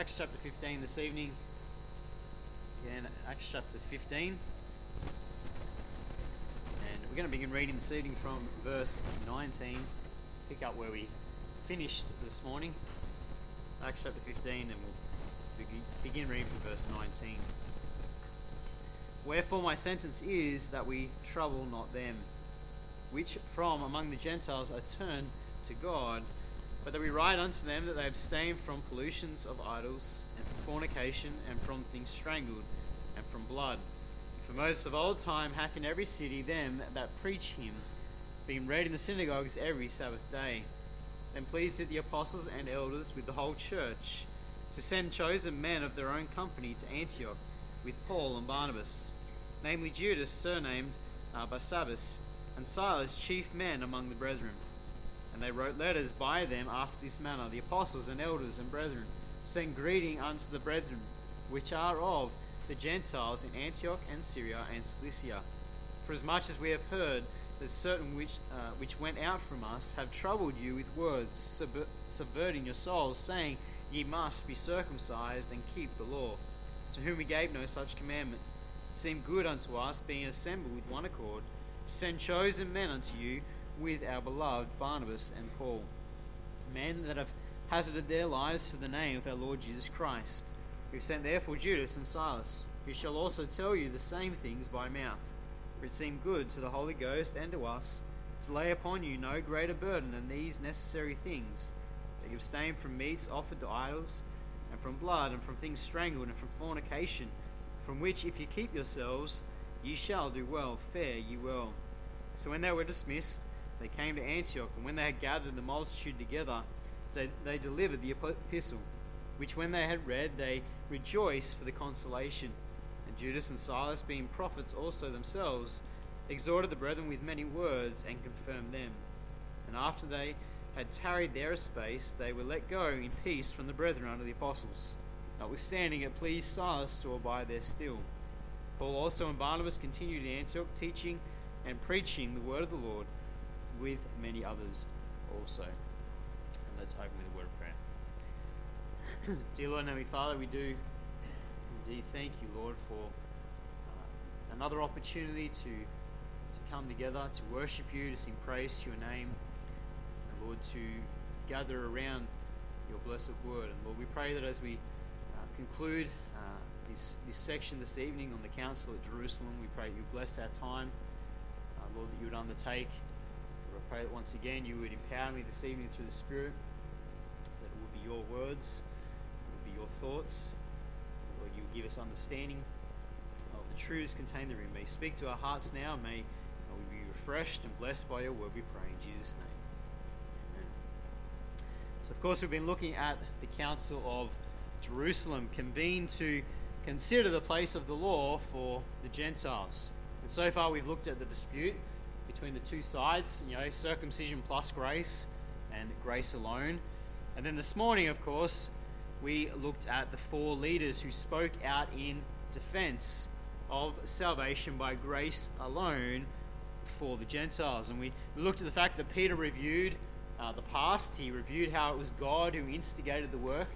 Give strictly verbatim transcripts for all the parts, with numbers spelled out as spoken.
Acts chapter fifteen this evening. Again, Acts chapter fifteen. And we're going to begin reading this evening from verse nineteen. Pick up where we finished this morning. Acts chapter fifteen, and we'll begin reading from verse nineteen. Wherefore my sentence is that we trouble not them, which from among the Gentiles are turned to God, but that we write unto them that they abstain from pollutions of idols, and from fornication, and from things strangled, and from blood. For Moses of old time hath in every city them that preach him, being read in the synagogues every Sabbath day. Then pleased it the apostles and elders with the whole church to send chosen men of their own company to Antioch with Paul and Barnabas, namely Judas, surnamed uh, Barsabbas, and Silas, chief men among the brethren. And they wrote letters by them after this manner: the apostles and elders and brethren send greeting unto the brethren which are of the Gentiles in Antioch and Syria and Cilicia. For as much as we have heard that certain which uh, which went out from us have troubled you with words, subver- subverting your souls, saying, Ye must be circumcised and keep the law, to whom we gave no such commandment. It seemed good unto us, being assembled with one accord, to send chosen men unto you, with our beloved Barnabas and Paul, men that have hazarded their lives for the name of our Lord Jesus Christ. We have sent therefore Judas and Silas, who shall also tell you the same things by mouth. For it seemed good to the Holy Ghost and to us to lay upon you no greater burden than these necessary things, that you abstain from meats offered to idols, and from blood, and from things strangled, and from fornication, from which if you keep yourselves, ye shall do well. Fare ye well. So when they were dismissed, they came to Antioch, and when they had gathered the multitude together, they, they delivered the epistle, which when they had read, they rejoiced for the consolation. And Judas and Silas, being prophets also themselves, exhorted the brethren with many words, and confirmed them. And after they had tarried there a space, they were let go in peace from the brethren unto the apostles. Notwithstanding, it pleased Silas to abide there still. Paul also and Barnabas continued in Antioch, teaching and preaching the word of the Lord, with many others also. And let's open with a word of prayer. Dear Lord and Heavenly Father, we do indeed thank you, Lord, for uh, another opportunity to to come together, to worship you, to sing praise to your name, and Lord, to gather around your blessed word. And Lord, we pray that as we uh, conclude uh, this, this section this evening on the council at Jerusalem, we pray that you bless our time, uh, Lord, that you would undertake. I pray that once again you would empower me this evening through the Spirit, that it would be your words, it would be your thoughts. Lord, you would give us understanding of the truths contained therein. May you speak to our hearts now. May we be refreshed and blessed by your word, we pray in Jesus' name. Amen. So, of course, we've been looking at the Council of Jerusalem, convened to consider the place of the law for the Gentiles. And so far we've looked at the dispute between the two sides, you know, circumcision plus grace and grace alone. And then this morning, of course, we looked at the four leaders who spoke out in defense of salvation by grace alone for the Gentiles. And we looked at the fact that Peter reviewed uh, the past. He reviewed how it was God who instigated the work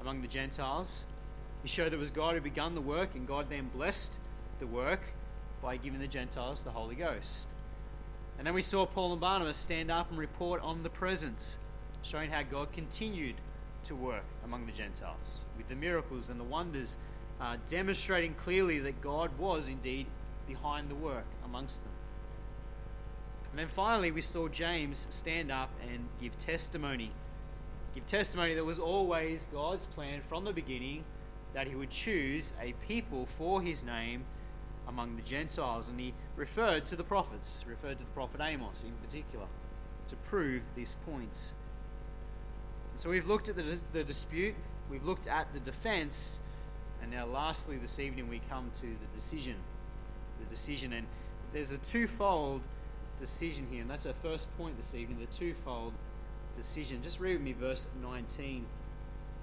among the Gentiles. He showed that it was God who begun the work, and God then blessed the work by giving the Gentiles the Holy Ghost. And then we saw Paul and Barnabas stand up and report on the present, showing how God continued to work among the Gentiles with the miracles and the wonders, uh, demonstrating clearly that God was indeed behind the work amongst them. And then finally we saw James stand up and give testimony. Give testimony that was always God's plan from the beginning, that he would choose a people for his name among the Gentiles, and he referred to the prophets, referred to the prophet Amos in particular, to prove this point. And so we've looked at the, the dispute, we've looked at the defense, and now lastly this evening we come to the decision. The decision, and there's a twofold decision here, and that's our first point this evening, the twofold decision. Just read with me verse nineteen.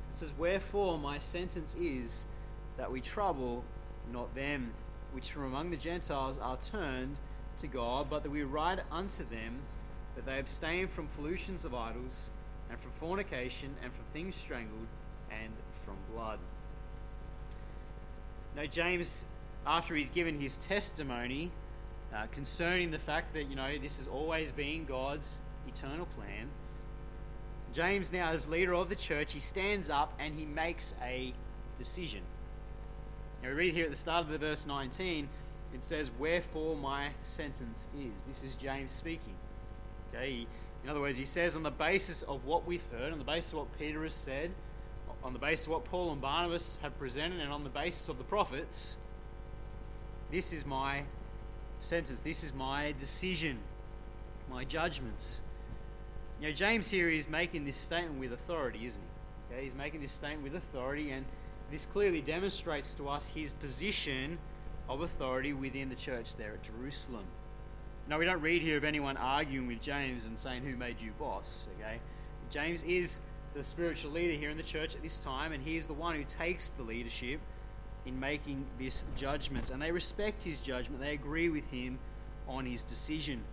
It says, Wherefore my sentence is that we trouble not them, which from among the Gentiles are turned to God, but that we write unto them that they abstain from pollutions of idols, and from fornication, and from things strangled, and from blood. Now, James, after he's given his testimony uh, concerning the fact that, you know, this has always been God's eternal plan, James now, as leader of the church, he stands up and he makes a decision. Now, we read here at the start of the verse nineteen, it says, "Wherefore my sentence is." This is James speaking. Okay, in other words, he says, on the basis of what we've heard, on the basis of what Peter has said, on the basis of what Paul and Barnabas have presented, and on the basis of the prophets, this is my sentence, this is my decision, my judgments. You know, James here is making this statement with authority, isn't he? Okay, he's making this statement with authority, and this clearly demonstrates to us his position of authority within the church there at Jerusalem. Now, we don't read here of anyone arguing with James and saying, "Who made you boss?" Okay, James is the spiritual leader here in the church at this time, and he is the one who takes the leadership in making this judgment. And they respect his judgment. They agree with him on his decision.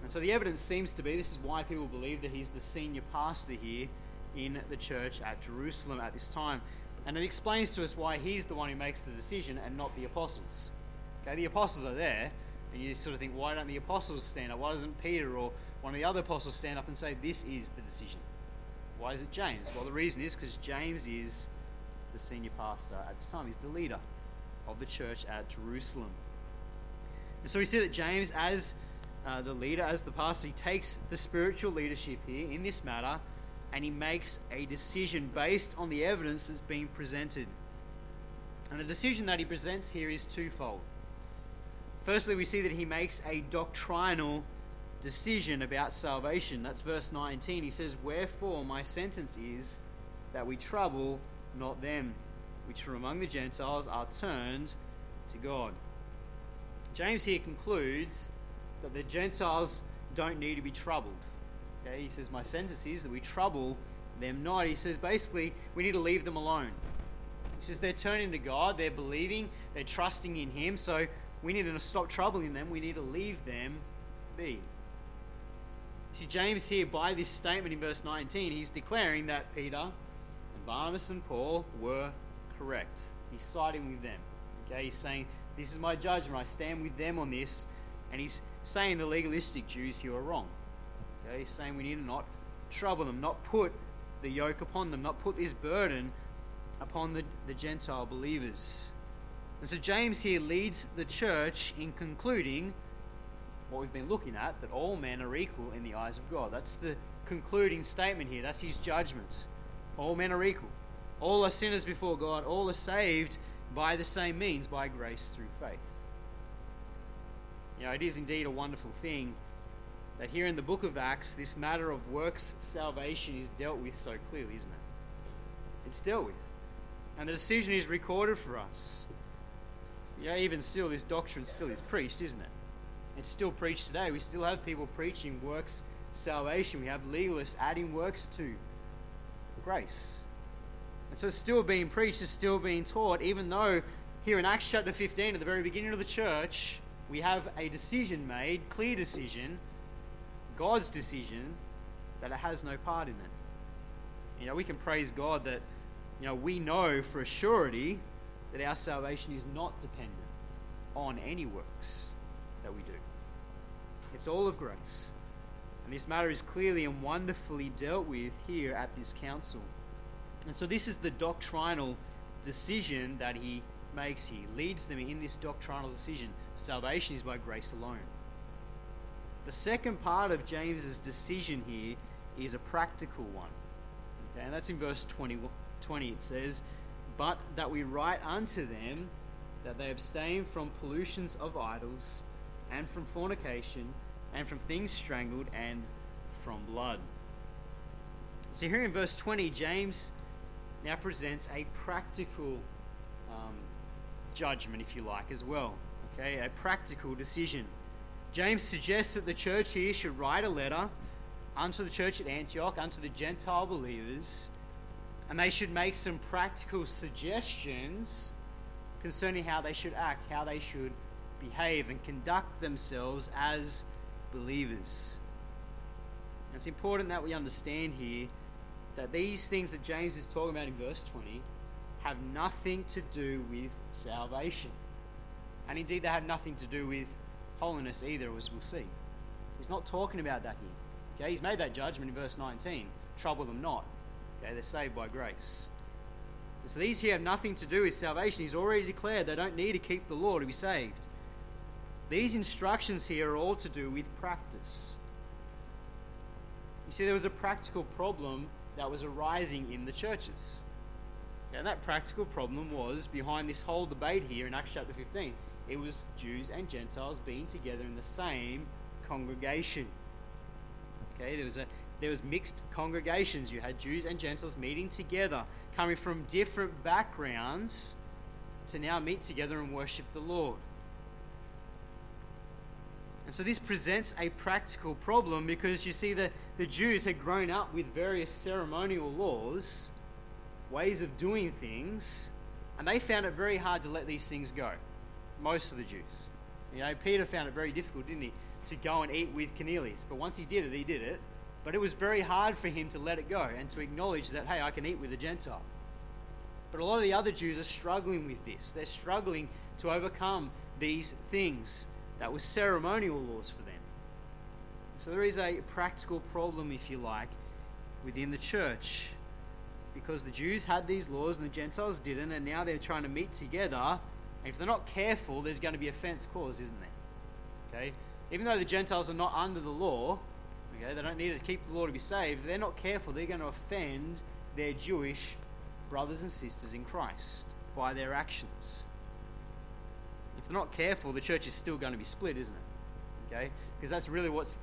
And so the evidence seems to be, this is why people believe that he's the senior pastor here in the church at Jerusalem at this time. And it explains to us why he's the one who makes the decision and not the apostles. Okay, the apostles are there, and you sort of think, why don't the apostles stand up? Why doesn't Peter or one of the other apostles stand up and say, "This is the decision"? Why is it James? Well, the reason is because James is the senior pastor at this time. He's the leader of the church at Jerusalem. And so we see that James, as uh, the leader, as the pastor, he takes the spiritual leadership here in this matter, and he makes a decision based on the evidence that's being presented. And the decision that he presents here is twofold. Firstly, we see that he makes a doctrinal decision about salvation. That's verse nineteen. He says, "Wherefore my sentence is that we trouble not them, which from among the Gentiles are turned to God." James here concludes that the Gentiles don't need to be troubled. Okay, he says, "My sentence is that we trouble them not." He says, basically, we need to leave them alone. He says, they're turning to God, they're believing, they're trusting in Him, so we need to stop troubling them, we need to leave them be. See, James here, by this statement in verse nineteen, he's declaring that Peter and Barnabas and Paul were correct. He's siding with them. Okay, he's saying, this is my judgment, I stand with them on this. And he's saying the legalistic Jews here are wrong. Okay, he's saying we need to not trouble them, not put the yoke upon them, not put this burden upon the, the Gentile believers. And so James here leads the church in concluding what we've been looking at, that all men are equal in the eyes of God. That's the concluding statement here. That's his judgment. All men are equal. All are sinners before God. All are saved by the same means, by grace through faith. You know, it is indeed a wonderful thing that here in the book of Acts, this matter of works salvation is dealt with so clearly, isn't it? It's dealt with. And the decision is recorded for us. You know, even still, this doctrine still is preached, isn't it? It's still preached today. We still have people preaching works salvation. We have legalists adding works to grace. And so it's still being preached, it's still being taught, even though here in Acts chapter fifteen, at the very beginning of the church, we have a decision made, clear decision, God's decision, that it has no part in it. You know, we can praise God that, you know, we know for a surety that our salvation is not dependent on any works that we do. It's all of grace. And this matter is clearly and wonderfully dealt with here at this council. And so this is the doctrinal decision that he makes. He leads them in this doctrinal decision. Salvation is by grace alone. The second part of James's decision here is a practical one. Okay, and that's in verse twenty, twenty. It says, "But that we write unto them that they abstain from pollutions of idols, and from fornication, and from things strangled, and from blood." So here in verse twenty, James now presents a practical um, judgment, if you like, as well. Okay, a practical decision. James suggests that the church here should write a letter unto the church at Antioch, unto the Gentile believers, and they should make some practical suggestions concerning how they should act, how they should behave and conduct themselves as believers. And it's important that we understand here that these things that James is talking about in verse twenty have nothing to do with salvation. And indeed, they have nothing to do with holiness either, as we'll see. He's not talking about that here. Okay, he's made that judgment in verse nineteen. Trouble them not. Okay, they're saved by grace. And so these here have nothing to do with salvation. He's already declared they don't need to keep the law to be saved. These instructions here are all to do with practice. You see, there was a practical problem that was arising in the churches. And that practical problem was behind this whole debate here in Acts chapter fifteen. It was Jews and Gentiles being together in the same congregation. Okay, there was a there was mixed congregations. You had Jews and Gentiles meeting together, coming from different backgrounds to now meet together and worship the Lord. And so this presents a practical problem because you see that the Jews had grown up with various ceremonial laws, ways of doing things, and they found it very hard to let these things go. Most of the Jews, you know, Peter found it very difficult, didn't he, to go and eat with Cornelius? But once he did it, he did it. But it was very hard for him to let it go and to acknowledge that, hey, I can eat with a Gentile. But a lot of the other Jews are struggling with this. They're struggling to overcome these things that were ceremonial laws for them. So there is a practical problem, if you like, within the church. Because the Jews had these laws and the Gentiles didn't, and now they're trying to meet together. And if they're not careful, there's going to be offense caused, isn't there? Okay? Even though the Gentiles are not under the law, okay, they don't need to keep the law to be saved, if they're not careful, they're going to offend their Jewish brothers and sisters in Christ by their actions. If they're not careful, the church is still going to be split, isn't it? Okay? Because that's really what's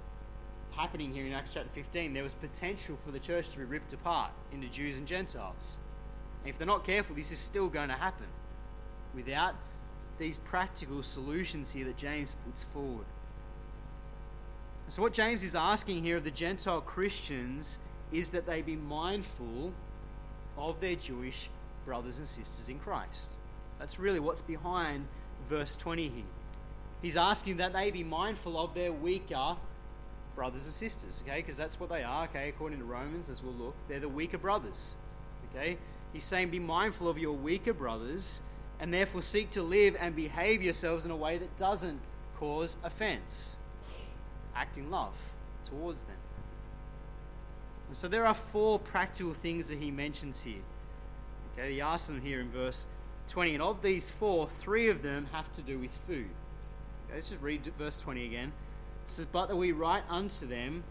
happening here in Acts chapter fifteen. There was potential for the church to be ripped apart into Jews and Gentiles. And if they're not careful, this is still going to happen without these practical solutions here that James puts forward. So what James is asking here of the Gentile Christians is that they be mindful of their Jewish brothers and sisters in Christ. That's really what's behind verse twenty here. He's asking that they be mindful of their weaker brothers and sisters, okay, because that's what they are, okay, according to Romans, as we'll look, they're the weaker brothers, okay. He's saying be mindful of your weaker brothers and therefore seek to live and behave yourselves in a way that doesn't cause offense. Act in love towards them. And so there are four practical things that he mentions here. Okay, he asks them here in verse twenty, and of these four, three of them have to do with food. Okay, let's just read verse twenty again. It says, but that we write unto them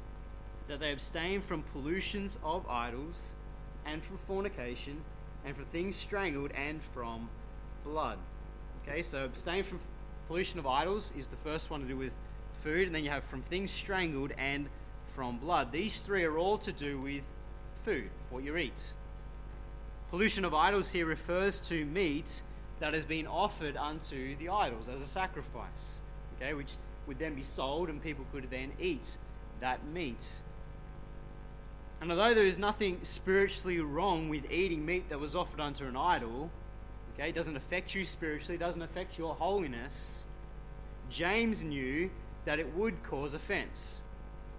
that they abstain from pollutions of idols, and from fornication, and from things strangled, and from blood. Okay, so abstain from pollution of idols is the first one to do with food, and then you have from things strangled and from blood. These three are all to do with food, what you eat. Pollution of idols here refers to meat that has been offered unto the idols as a sacrifice, okay, which would then be sold and people could then eat that meat. And although there is nothing spiritually wrong with eating meat that was offered unto an idol, okay, it doesn't affect you spiritually, it doesn't affect your holiness, James knew that it would cause offense.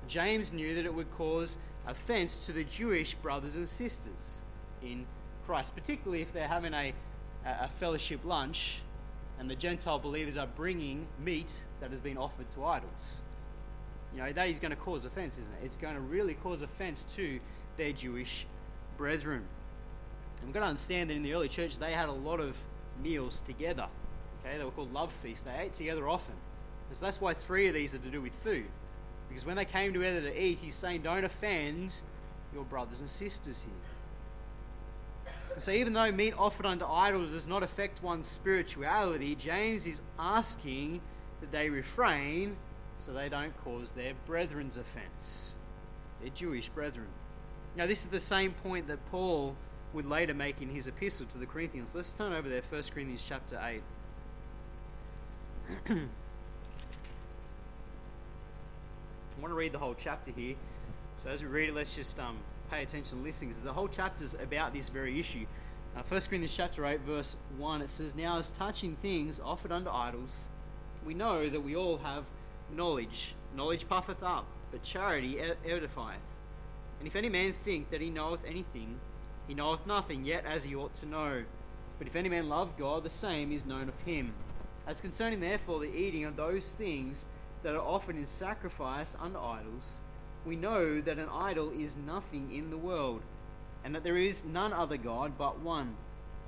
James knew that it would cause offense to the Jewish brothers and sisters in Christ, particularly if they're having a, a fellowship lunch and the Gentile believers are bringing meat that has been offered to idols. You know, that is going to cause offense, isn't it? It's going to really cause offense to their Jewish brethren. And we've got to understand that in the early church, they had a lot of meals together. Okay, they were called love feasts. They ate together often. And so that's why three of these are to do with food. Because when they came together to eat, he's saying, don't offend your brothers and sisters here. And so even though meat offered unto idols does not affect one's spirituality, James is asking that they refrain so they don't cause their brethren's offense, their Jewish brethren. Now this is the same point that Paul would later make in his epistle to the Corinthians. Let's turn over there, First Corinthians chapter eight. I want to read the whole chapter here. So as we read it, let's just um, pay attention and listen, because the whole chapter's about this very issue. Uh, First Corinthians chapter eight, verse one, it says, now as touching things offered unto idols, we know that we all have knowledge. Knowledge puffeth up, but charity edifieth. And if any man think that he knoweth anything, he knoweth nothing yet as he ought to know. But if any man love God, the same is known of him. As concerning therefore the eating of those things that are offered in sacrifice unto idols, we know that an idol is nothing in the world, and that there is none other God but one.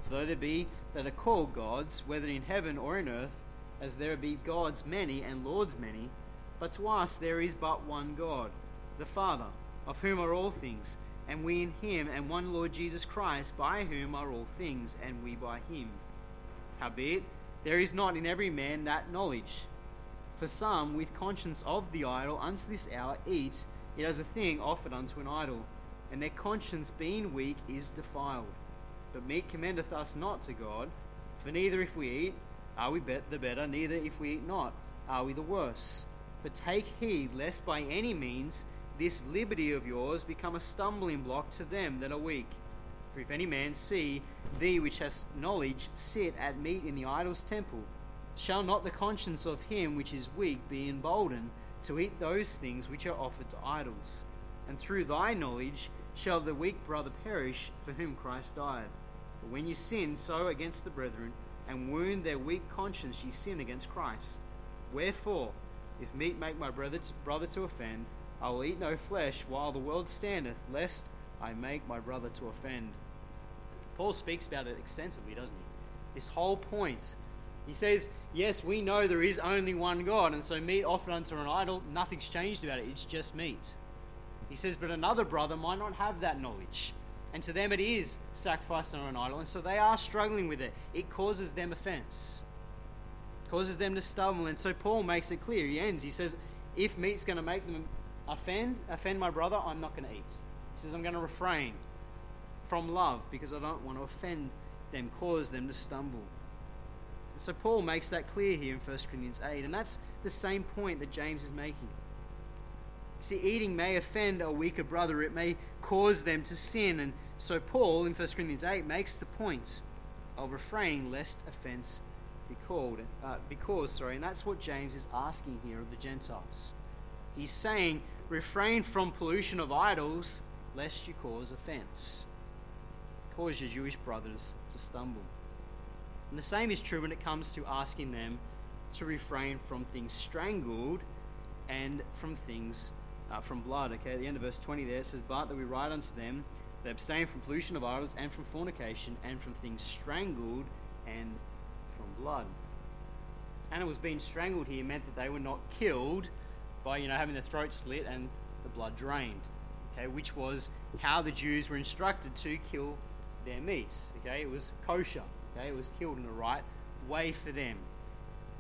For though there be that are called gods, whether in heaven or in earth, as there be gods many and lords many, but to us there is but one God, the Father, of whom are all things, and we in him, and one Lord Jesus Christ, by whom are all things, and we by him. Howbeit, there is not in every man that knowledge. For some, with conscience of the idol, unto this hour eat it as a thing offered unto an idol, and their conscience being weak is defiled. But meat commendeth us not to God, for neither if we eat are we the better, neither if we eat not are we the worse. But take heed, lest by any means this liberty of yours become a stumbling block to them that are weak. For if any man see thee which hast knowledge sit at meat in the idol's temple, shall not the conscience of him which is weak be emboldened to eat those things which are offered to idols? And through thy knowledge shall the weak brother perish for whom Christ died. But when ye sin so against the brethren, and wound their weak conscience, ye sin against Christ. Wherefore, if meat make my brother to, brother to offend, I will eat no flesh while the world standeth, lest I make my brother to offend. Paul speaks about it extensively, doesn't he? This whole point. He says, yes, we know there is only one God, and so meat offered unto an idol, nothing's changed about it, it's just meat. He says, but another brother might not have that knowledge, and to them it is sacrificed unto an idol, and so they are struggling with it. It causes them offense. It causes them to stumble, and so Paul makes it clear. He ends, he says, if meat's going to make them offend, offend my brother, I'm not going to eat. He says, I'm going to refrain from love because I don't want to offend them, cause them to stumble. And so Paul makes that clear here in First Corinthians eight, and that's the same point that James is making. You see, eating may offend a weaker brother, it may cause them to sin, and so Paul in First Corinthians eight makes the point of refraining lest offense be called, uh, be caused, sorry, and that's what James is asking here of the Gentiles. He's saying, refrain from pollution of idols, lest you cause offense. Cause your Jewish brothers to stumble. And the same is true when it comes to asking them to refrain from things strangled and from things uh, from blood. Okay, at the end of verse twenty there, it says, but that we write unto them that abstain from pollution of idols and from fornication and from things strangled and from blood. And it was being strangled here meant that they were not killed by, you know, having the throat slit and the blood drained, okay, which was how the Jews were instructed to kill their meat, okay, it was kosher, okay, it was killed in the right way for them.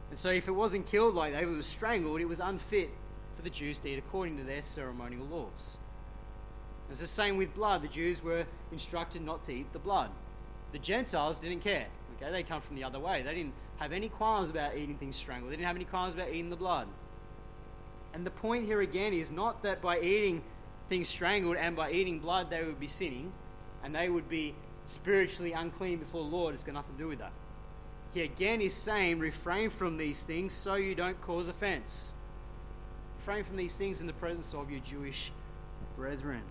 And so if it wasn't killed like that, if it was strangled, it was unfit for the Jews to eat according to their ceremonial laws. It's the same with blood, the Jews were instructed not to eat the blood. The Gentiles didn't care, okay, they come from the other way, they didn't have any qualms about eating things strangled, they didn't have any qualms about eating the blood. And the point here again is not that by eating things strangled and by eating blood they would be sinning and they would be spiritually unclean before the Lord. It's got nothing to do with that. He again is saying, refrain from these things so you don't cause offense. Refrain from these things in the presence of your Jewish brethren.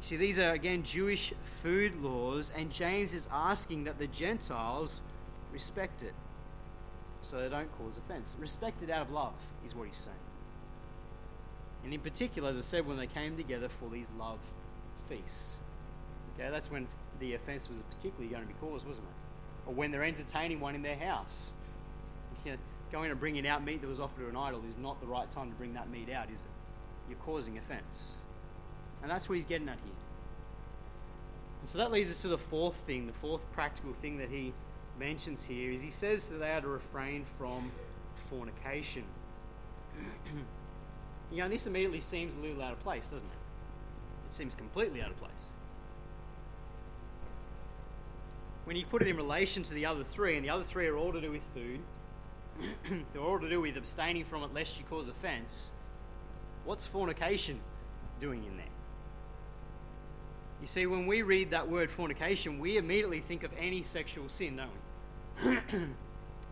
You see, these are again Jewish food laws, and James is asking that the Gentiles respect it so they don't cause offense. Respect it out of love is what he's saying. And in particular, as I said, when they came together for these love feasts. Okay, that's when the offence was particularly going to be caused, wasn't it? Or when they're entertaining one in their house. You know, going and bringing out meat that was offered to an idol is not the right time to bring that meat out, is it? You're causing offence. And that's what he's getting at here. And so that leads us to the fourth thing, the fourth practical thing that he mentions here, is he says that they are to refrain from fornication. You know, and this immediately seems a little out of place, doesn't it? It seems completely out of place. When you put it in relation to the other three, and the other three are all to do with food, they're all to do with abstaining from it lest you cause offense, what's fornication doing in there? You see, when we read that word fornication, we immediately think of any sexual sin, don't we?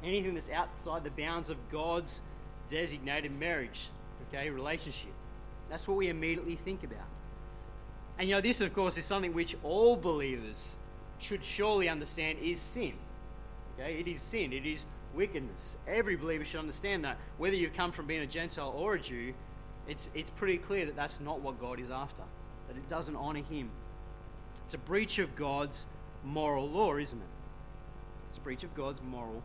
Anything that's outside the bounds of God's designated marriage, okay, relationship. That's what we immediately think about. And you know, this, of course, is something which all believers should surely understand is sin. Okay, it is sin. It is wickedness. Every believer should understand that. Whether you come from being a Gentile or a Jew, it's it's pretty clear that that's not what God is after. That it doesn't honour him. It's a breach of God's moral law, isn't it? It's a breach of God's moral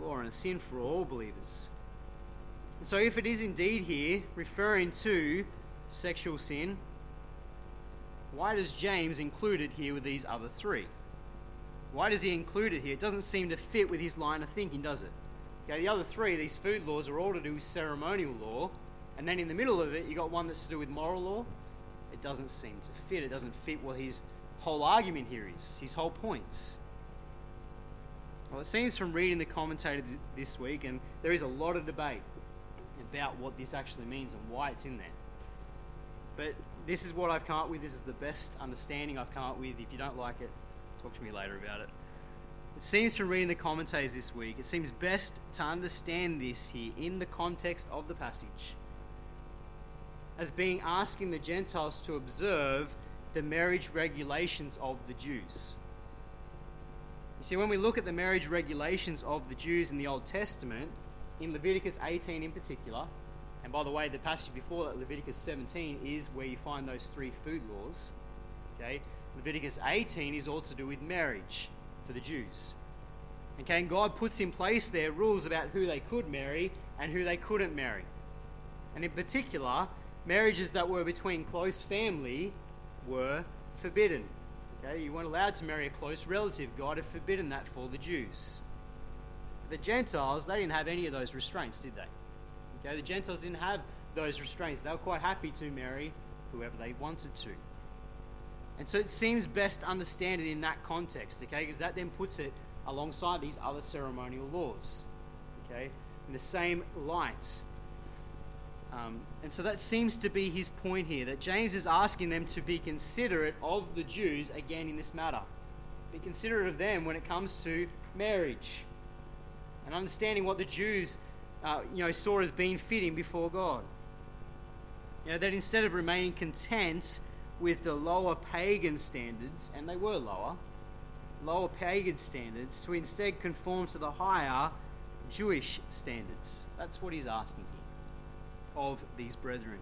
law and a sin for all believers. And so if it is indeed here referring to sexual sin, why does James include it here with these other three? Why does he include it here? It doesn't seem to fit with his line of thinking, does it? Okay, the other three, these food laws, are all to do with ceremonial law, and then in the middle of it, you got one that's to do with moral law. It doesn't seem to fit. It doesn't fit what his whole argument here is, his whole points. Well, it seems from reading the commentators this week, and there is a lot of debate about what this actually means and why it's in there. But this is what I've come up with. This is the best understanding I've come up with. If you don't like it, talk to me later about it. It seems from reading the commentators this week, it seems best to understand this here in the context of the passage as being asking the Gentiles to observe the marriage regulations of the Jews. You see, when we look at the marriage regulations of the Jews in the Old Testament, in Leviticus eighteen in particular, and by the way, the passage before that, Leviticus seventeen, is where you find those three food laws. Okay, Leviticus eighteen is all to do with marriage for the Jews. Okay, and God puts in place there rules about who they could marry and who they couldn't marry. And in particular, marriages that were between close family were forbidden. Okay, you weren't allowed to marry a close relative. God had forbidden that for the Jews. But the Gentiles, they didn't have any of those restraints, did they? Okay, the Gentiles didn't have those restraints. They were quite happy to marry whoever they wanted to. And so it seems best to understand it in that context, okay, because that then puts it alongside these other ceremonial laws, okay, in the same light. Um, and so that seems to be his point here, that James is asking them to be considerate of the Jews again in this matter. Be considerate of them when it comes to marriage and understanding what the Jews Uh, you know, saw as being fitting before God. You know, that instead of remaining content with the lower pagan standards, and they were lower, lower pagan standards, to instead conform to the higher Jewish standards. That's what he's asking here of these brethren.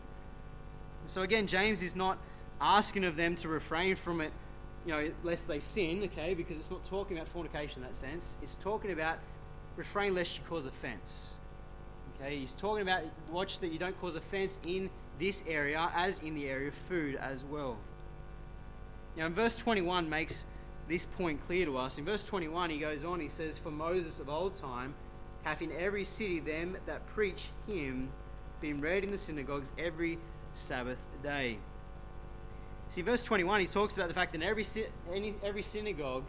So again, James is not asking of them to refrain from it, you know, lest they sin, okay, because it's not talking about fornication in that sense. It's talking about refrain lest you cause offense. Okay, he's talking about watch that you don't cause offense in this area as in the area of food as well. Now in verse twenty-one makes this point clear to us. In verse twenty-one he goes on, he says, "For Moses of old time hath in every city them that preach him been read in the synagogues every Sabbath day." See, verse twenty-one, he talks about the fact that in every, any, every synagogue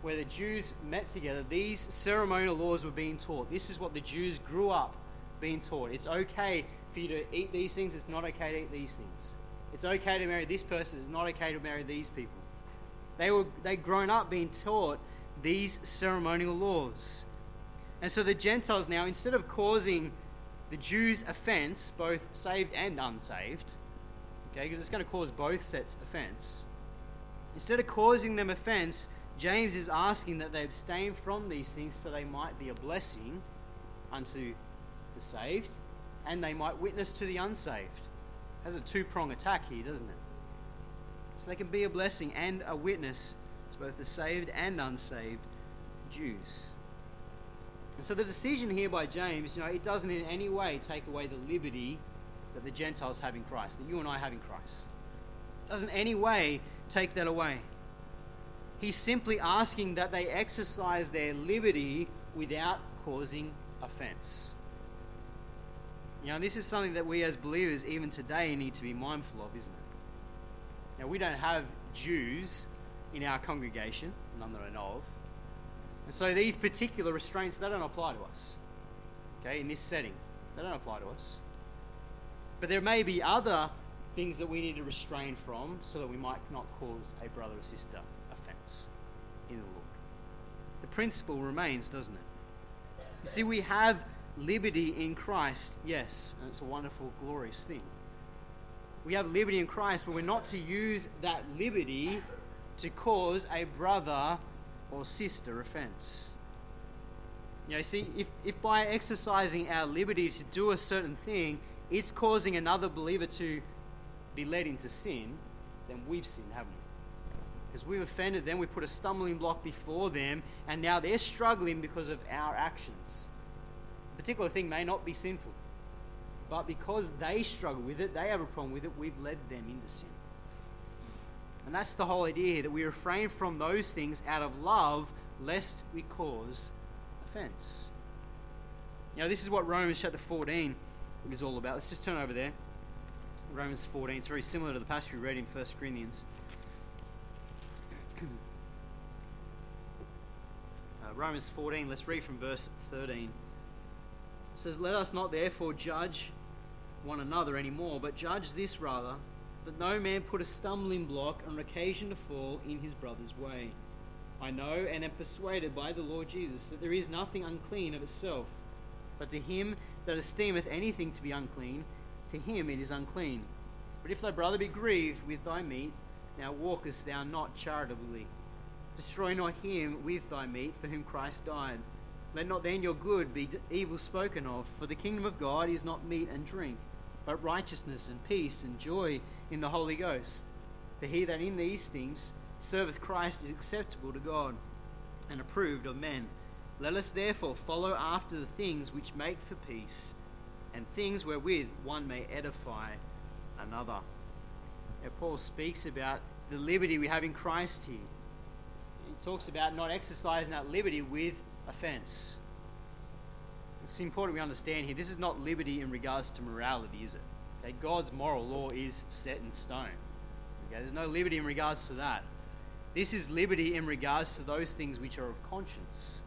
where the Jews met together, these ceremonial laws were being taught. This is what the Jews grew up being taught. It's okay for you to eat these things. It's not okay to eat these things. It's okay to marry this person. It's not okay to marry these people. They were they grown up being taught these ceremonial laws. And so the Gentiles now, instead of causing the Jews offense, both saved and unsaved, okay, because it's going to cause both sets offense, instead of causing them offense, James is asking that they abstain from these things so they might be a blessing unto the saved, and they might witness to the unsaved. It has a two-prong attack here, doesn't it? So they can be a blessing and a witness to both the saved and unsaved Jews. And so the decision here by James, you know, it doesn't in any way take away the liberty that the Gentiles have in Christ, that you and I have in Christ. It doesn't in any way take that away. He's simply asking that they exercise their liberty without causing offense. You know, this is something that we as believers even today need to be mindful of, isn't it? Now, we don't have Jews in our congregation, none that I know of. And so these particular restraints, they don't apply to us. Okay, in this setting, they don't apply to us. But there may be other things that we need to restrain from so that we might not cause a brother or sister offense in the Lord. The principle remains, doesn't it? You see, we have liberty in Christ, yes, and it's a wonderful, glorious thing. we have liberty in Christ, but we're not to use that liberty to cause a brother or sister offense. You know, see, if, if by exercising our liberty to do a certain thing, it's causing another believer to be led into sin, then we've sinned, haven't we? Because we've offended them, we put a stumbling block before them, and now they're struggling because of our actions. A particular thing may not be sinful, but because they struggle with it, they have a problem with it, we've led them into sin. And that's the whole idea here, that we refrain from those things out of love, lest we cause offense. You know, this is what Romans chapter fourteen is all about. Let's just turn over there. Romans fourteen, it's very similar to the passage we read in First Corinthians. uh, Romans fourteen, let's read from verse thirteen. It says, "Let us not therefore judge one another anymore, but judge this rather, that no man put a stumbling block on occasion to fall in his brother's way. I know and am persuaded by the Lord Jesus that there is nothing unclean of itself, but to him that esteemeth anything to be unclean, to him it is unclean. But if thy brother be grieved with thy meat, now walkest thou not charitably. Destroy not him with thy meat, for whom Christ died. Let not then your good be evil spoken of, for the kingdom of God is not meat and drink, but righteousness and peace and joy in the Holy Ghost. For he that in these things serveth Christ is acceptable to God and approved of men. Let us therefore follow after the things which make for peace, and things wherewith one may edify another." Now, Paul speaks about the liberty we have in Christ here. He talks about not exercising that liberty with offense. It's important we understand here, this is not liberty in regards to morality, is it? That God's moral law is set in stone. Okay, there's no liberty in regards to that. This is liberty in regards to those things which are of conscience.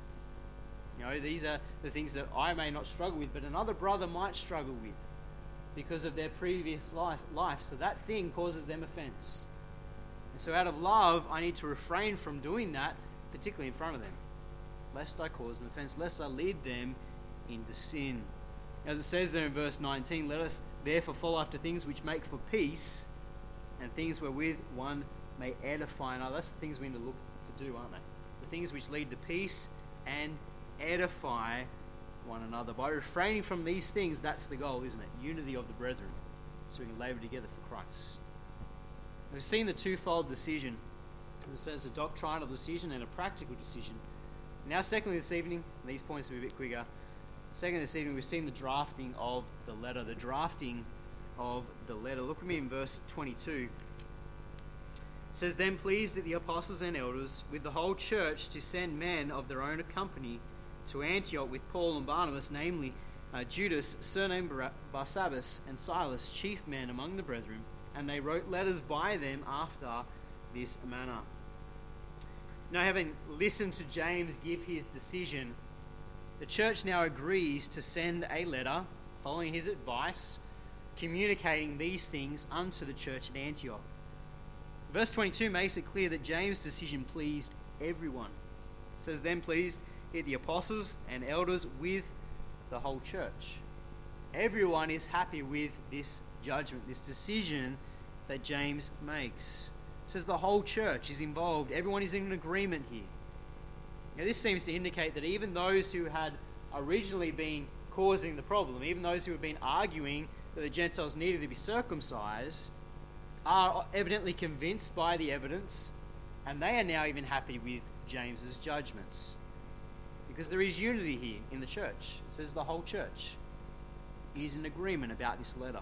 You know, these are the things that I may not struggle with, but another brother might struggle with because of their previous life. life. So that thing causes them offense. And so out of love, I need to refrain from doing that, particularly in front of them, lest I cause an offense, lest I lead them into sin. As it says there in verse nineteen, "Let us therefore follow after things which make for peace, and things wherewith one may edify another." That's the things we need to look to do, aren't they? The things which lead to peace and edify one another. By refraining from these things, that's the goal, isn't it? Unity of the brethren, so we can labour together for Christ. We've seen the twofold decision. It says a doctrinal decision and a practical decision. Now, secondly, this evening, these points will be a bit quicker. Secondly, this evening, we've seen the drafting of the letter. The drafting of the letter. Look with me in verse twenty-two. It says, "Then pleased that the apostles and elders, with the whole church, to send men of their own company to Antioch with Paul and Barnabas, namely uh, Judas, surnamed Barsabbas, and Silas, chief men among the brethren, and they wrote letters by them after this manner." Now, having listened to James give his decision, the church now agrees to send a letter, following his advice, communicating these things unto the church at Antioch. Verse twenty-two makes it clear that James' decision pleased everyone. It says, "Then pleased it the apostles and elders with the whole church." Everyone is happy with this judgment, this decision that James makes. It says the whole church is involved. Everyone is in agreement here. Now, this seems to indicate that even those who had originally been causing the problem, even those who had been arguing that the Gentiles needed to be circumcised, are evidently convinced by the evidence, and they are now even happy with James's judgments. Because there is unity here in the church. It says the whole church is in agreement about this letter.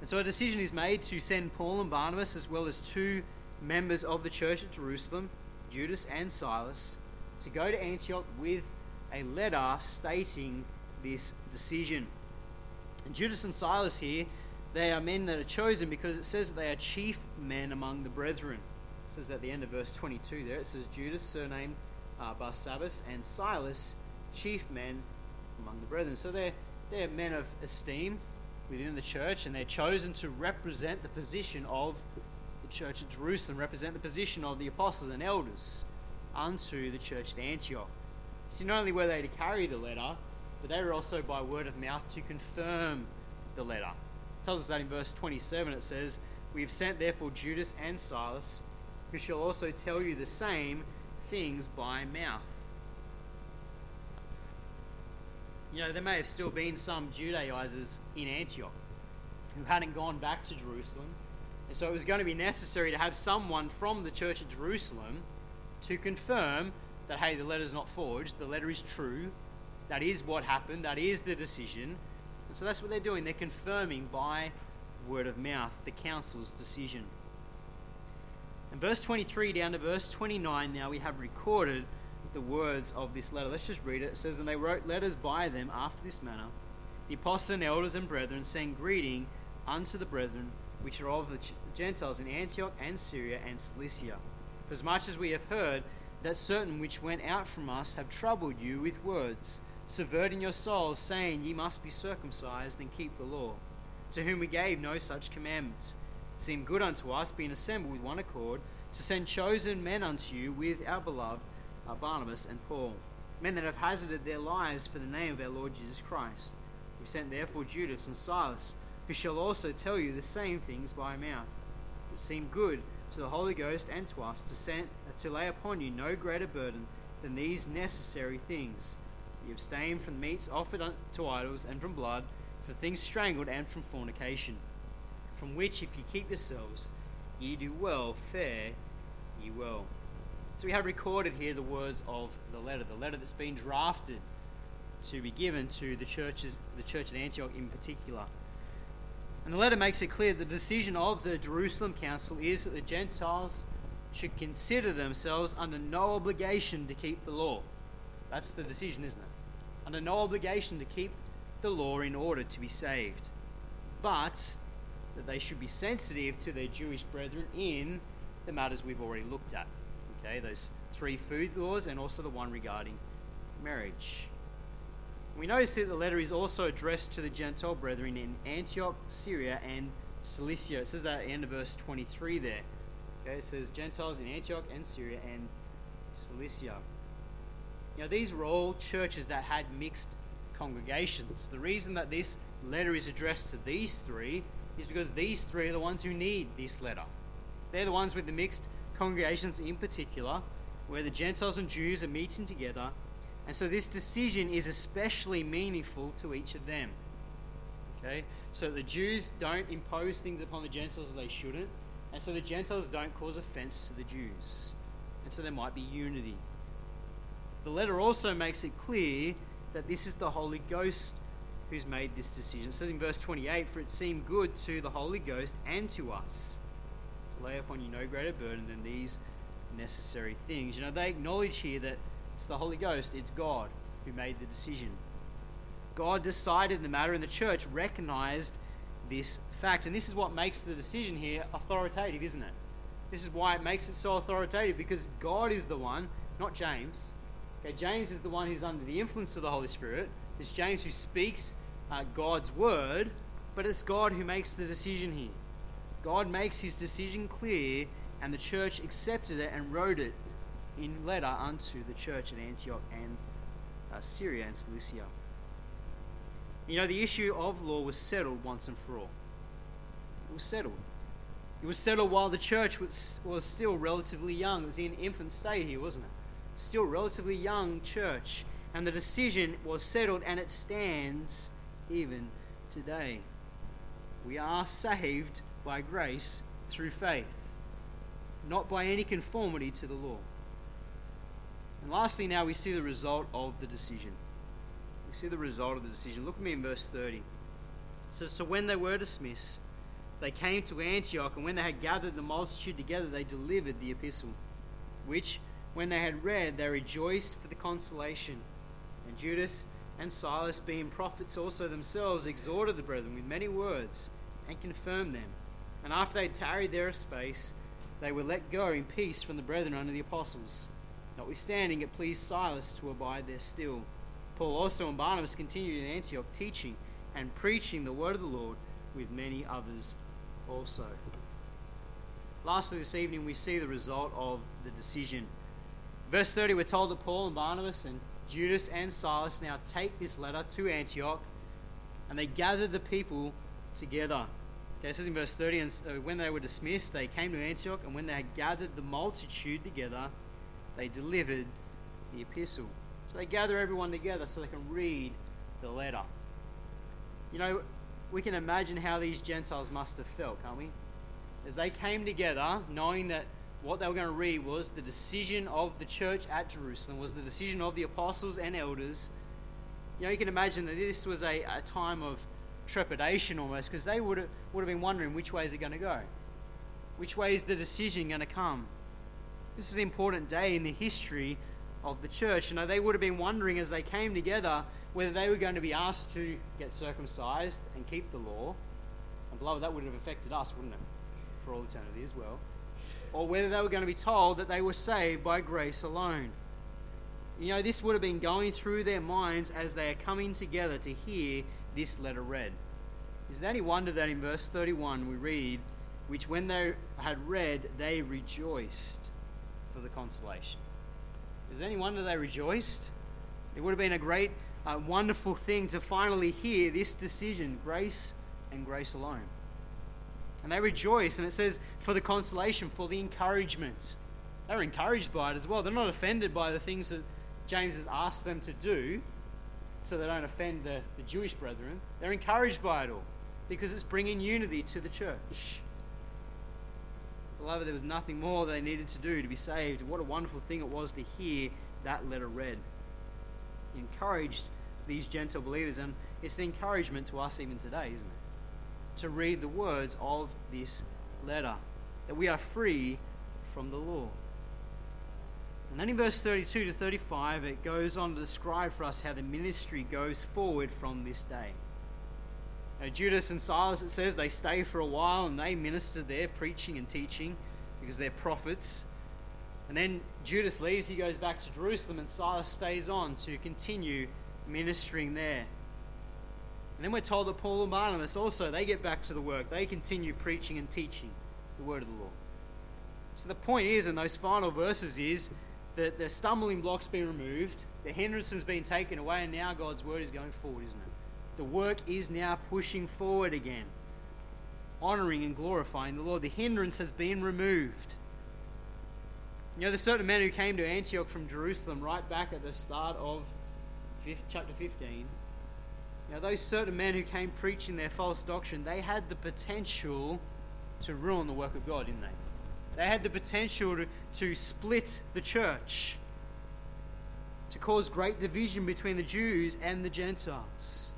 And so a decision is made to send Paul and Barnabas, as well as two members of the church at Jerusalem, Judas and Silas, to go to Antioch with a letter stating this decision. And Judas and Silas here, they are men that are chosen because it says they are chief men among the brethren. It says at the end of verse twenty-two there, it says Judas, surnamed uh, Barsabbas, and Silas, chief men among the brethren. So they're, they're men of esteem within the church, and they're chosen to represent the position of the church at Jerusalem, represent the position of the apostles and elders unto the church at Antioch. See, not only were they to carry the letter, but they were also by word of mouth to confirm the letter. tells us that in verse twenty-seven. It says, "We have sent therefore Judas and Silas, who shall also tell you the same things by mouth." You know, there may have still been some Judaizers in Antioch who hadn't gone back to Jerusalem. And so it was going to be necessary to have someone from the church at Jerusalem to confirm that, hey, the letter's not forged, the letter is true, that is what happened, that is the decision. And so that's what they're doing. They're confirming by word of mouth the council's decision. And verse twenty-three down to verse twenty-nine now, we have recorded the words of this letter. Let's just read it. It says, "And they wrote letters by them after this manner, the apostles and elders and brethren, saying, Greeting unto the brethren, which are of the Gentiles in Antioch and Syria and Cilicia. For as much as we have heard that certain which went out from us have troubled you with words, subverting your souls, saying, Ye must be circumcised and keep the law. To whom we gave no such commandment. It seemed good unto us, being assembled with one accord, to send chosen men unto you with our beloved uh, Barnabas and Paul, men that have hazarded their lives for the name of our Lord Jesus Christ. We sent therefore Judas and Silas, who shall also tell you the same things by mouth. It seemed good to the Holy Ghost and to us to send to lay upon you no greater burden than these necessary things. You abstain from meats offered to idols, and from blood, from things strangled, and from fornication, from which if ye keep yourselves, ye do well. Fare ye well." So we have recorded here the words of the letter, the letter that's been drafted to be given to the churches, the church at Antioch in particular. And the letter makes it clear the decision of the Jerusalem Council is that the Gentiles should consider themselves under no obligation to keep the law. That's the decision, isn't it? Under no obligation to keep the law in order to be saved. But that they should be sensitive to their Jewish brethren in the matters we've already looked at. Okay, those three food laws and also the one regarding marriage. We notice that the letter is also addressed to the Gentile brethren in Antioch, Syria, and Cilicia. It says that at the end of verse twenty-three there. Okay, it says Gentiles in Antioch and Syria and Cilicia. You know, these were all churches that had mixed congregations. The reason that this letter is addressed to these three is because these three are the ones who need this letter. They're the ones with the mixed congregations in particular, where the Gentiles and Jews are meeting together. And so this decision is especially meaningful to each of them. Okay? So the Jews don't impose things upon the Gentiles as they shouldn't. And so the Gentiles don't cause offense to the Jews. And so there might be unity. The letter also makes it clear that this is the Holy Ghost who's made this decision. It says in verse twenty-eight, "For it seemed good to the Holy Ghost and to us to lay upon you no greater burden than these necessary things." You know, they acknowledge here that it's the Holy Ghost, it's God who made the decision. God decided the matter, and the church recognized this fact. And this is what makes the decision here authoritative, isn't it? This is why it makes it so authoritative, because God is the one, not James. Okay, James is the one who's under the influence of the Holy Spirit. It's James who speaks uh, God's word, but it's God who makes the decision here. God makes his decision clear, and the church accepted it and wrote it in letter unto the church at Antioch and uh, Syria and Cilicia. You know, the issue of law was settled once and for all. It was settled. It was settled while the church was, was still relatively young. It was in infant state here, wasn't it? Still relatively young church. And the decision was settled, and it stands even today. We are saved by grace through faith, not by any conformity to the law. And lastly, now we see the result of the decision. We see the result of the decision. Look at me in verse thirty. It says, "So when they were dismissed, they came to Antioch, and when they had gathered the multitude together, they delivered the epistle, which, when they had read, they rejoiced for the consolation. And Judas and Silas, being prophets also themselves, exhorted the brethren with many words, and confirmed them. And after they had tarried there a space, they were let go in peace from the brethren under the apostles. Notwithstanding, it pleased Silas to abide there still. Paul also and Barnabas continued in Antioch, teaching and preaching the word of the Lord with many others also." Lastly, this evening, we see the result of the decision. Verse thirty, we're told that Paul and Barnabas and Judas and Silas now take this letter to Antioch, and they gather the people together. Okay, it says in verse thirty, and when they were dismissed, they came to Antioch, and when they had gathered the multitude together, they delivered the epistle. So they gather everyone together so they can read the letter. You know, we can imagine how these Gentiles must have felt, can't we? As they came together, knowing that what they were going to read was the decision of the church at Jerusalem, was the decision of the apostles and elders. You know, you can imagine that this was a, a time of trepidation almost, because they would have, would have been wondering, which way is it going to go? Which way is the decision going to come? This is an important day in the history of the church. You know, they would have been wondering as they came together whether they were going to be asked to get circumcised and keep the law. And beloved, that would have affected us, wouldn't it? For all eternity as well. Or whether they were going to be told that they were saved by grace alone. You know, this would have been going through their minds as they are coming together to hear this letter read. Is it any wonder that in verse thirty-one we read, which when they had read, they rejoiced for the consolation. Is it any wonder they rejoiced? It would have been a great, uh, wonderful thing to finally hear this decision, grace and grace alone. And they rejoice, and it says, for the consolation, for the encouragement. They're encouraged by it as well. They're not offended by the things that James has asked them to do, so they don't offend the, the Jewish brethren. They're encouraged by it all because it's bringing unity to the church. Beloved, there was nothing more they needed to do to be saved. What a wonderful thing it was to hear that letter read. It encouraged these Gentile believers, and it's an encouragement to us even today, isn't it? To read the words of this letter, that we are free from the law. And then in verse thirty-two to thirty-five, it goes on to describe for us how the ministry goes forward from this day. Now, Judas and Silas, it says, they stay for a while and they minister there, preaching and teaching, because they're prophets. And then Judas leaves, he goes back to Jerusalem, and Silas stays on to continue ministering there. And then we're told that Paul and Barnabas also, they get back to the work. They continue preaching and teaching the word of the Lord. So the point is, in those final verses, is that the stumbling block's been removed, the hindrance has been taken away, and now God's word is going forward, isn't it? The work is now pushing forward again, honouring and glorifying the Lord. The hindrance has been removed. You know, there's certain men who came to Antioch from Jerusalem right back at the start of chapter fifteen. Now, those certain men who came preaching their false doctrine, they had the potential to ruin the work of God, didn't they? They had the potential to, to split the church, to cause great division between the Jews and the Gentiles.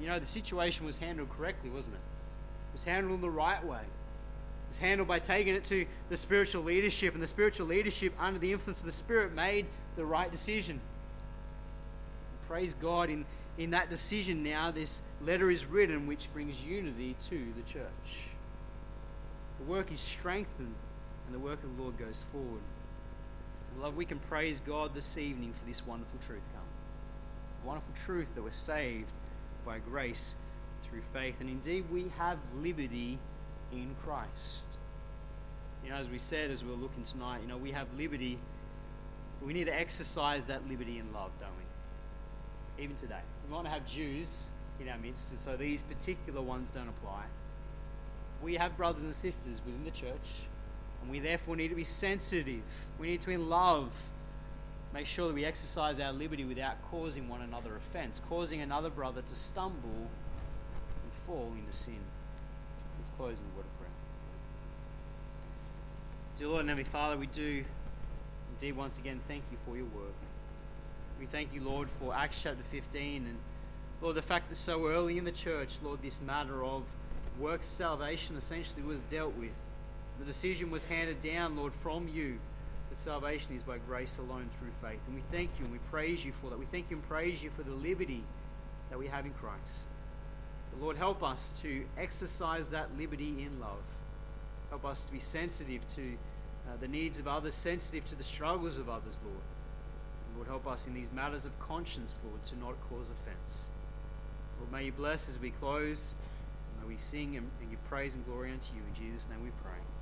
You know, the situation was handled correctly, wasn't it? It was handled the right way. It was handled by taking it to the spiritual leadership, and the spiritual leadership, under the influence of the Spirit, made the right decision. And praise God, in, in that decision now, this letter is written, which brings unity to the church. The work is strengthened, and the work of the Lord goes forward. Beloved, we can praise God this evening for this wonderful truth, come. The wonderful truth that we're saved by grace through faith. And indeed, we have liberty in Christ. You know, as we said, as we were looking tonight, you know, we have liberty. We need to exercise that liberty in love, don't we? Even today. We want to have Jews in our midst, and so these particular ones don't apply. We have brothers and sisters within the church, and we therefore need to be sensitive. We need to, in love, make sure that we exercise our liberty without causing one another offense, causing another brother to stumble and fall into sin. Let's close in a word of prayer. Dear Lord and Heavenly Father, we do indeed once again thank you for your word. We thank you, Lord, for Acts chapter fifteen, and Lord, the fact that so early in the church, Lord, this matter of works salvation essentially was dealt with. The decision was handed down, Lord, from you, that salvation is by grace alone through faith. And we thank you and we praise you for that. We thank you and praise you for the liberty that we have in Christ. But Lord, help us to exercise that liberty in love. Help us to be sensitive to uh, the needs of others, sensitive to the struggles of others, Lord. And Lord, help us in these matters of conscience, Lord, to not cause offense. Lord, may you bless as we close. We sing and give praise and glory unto you. In Jesus' name we pray.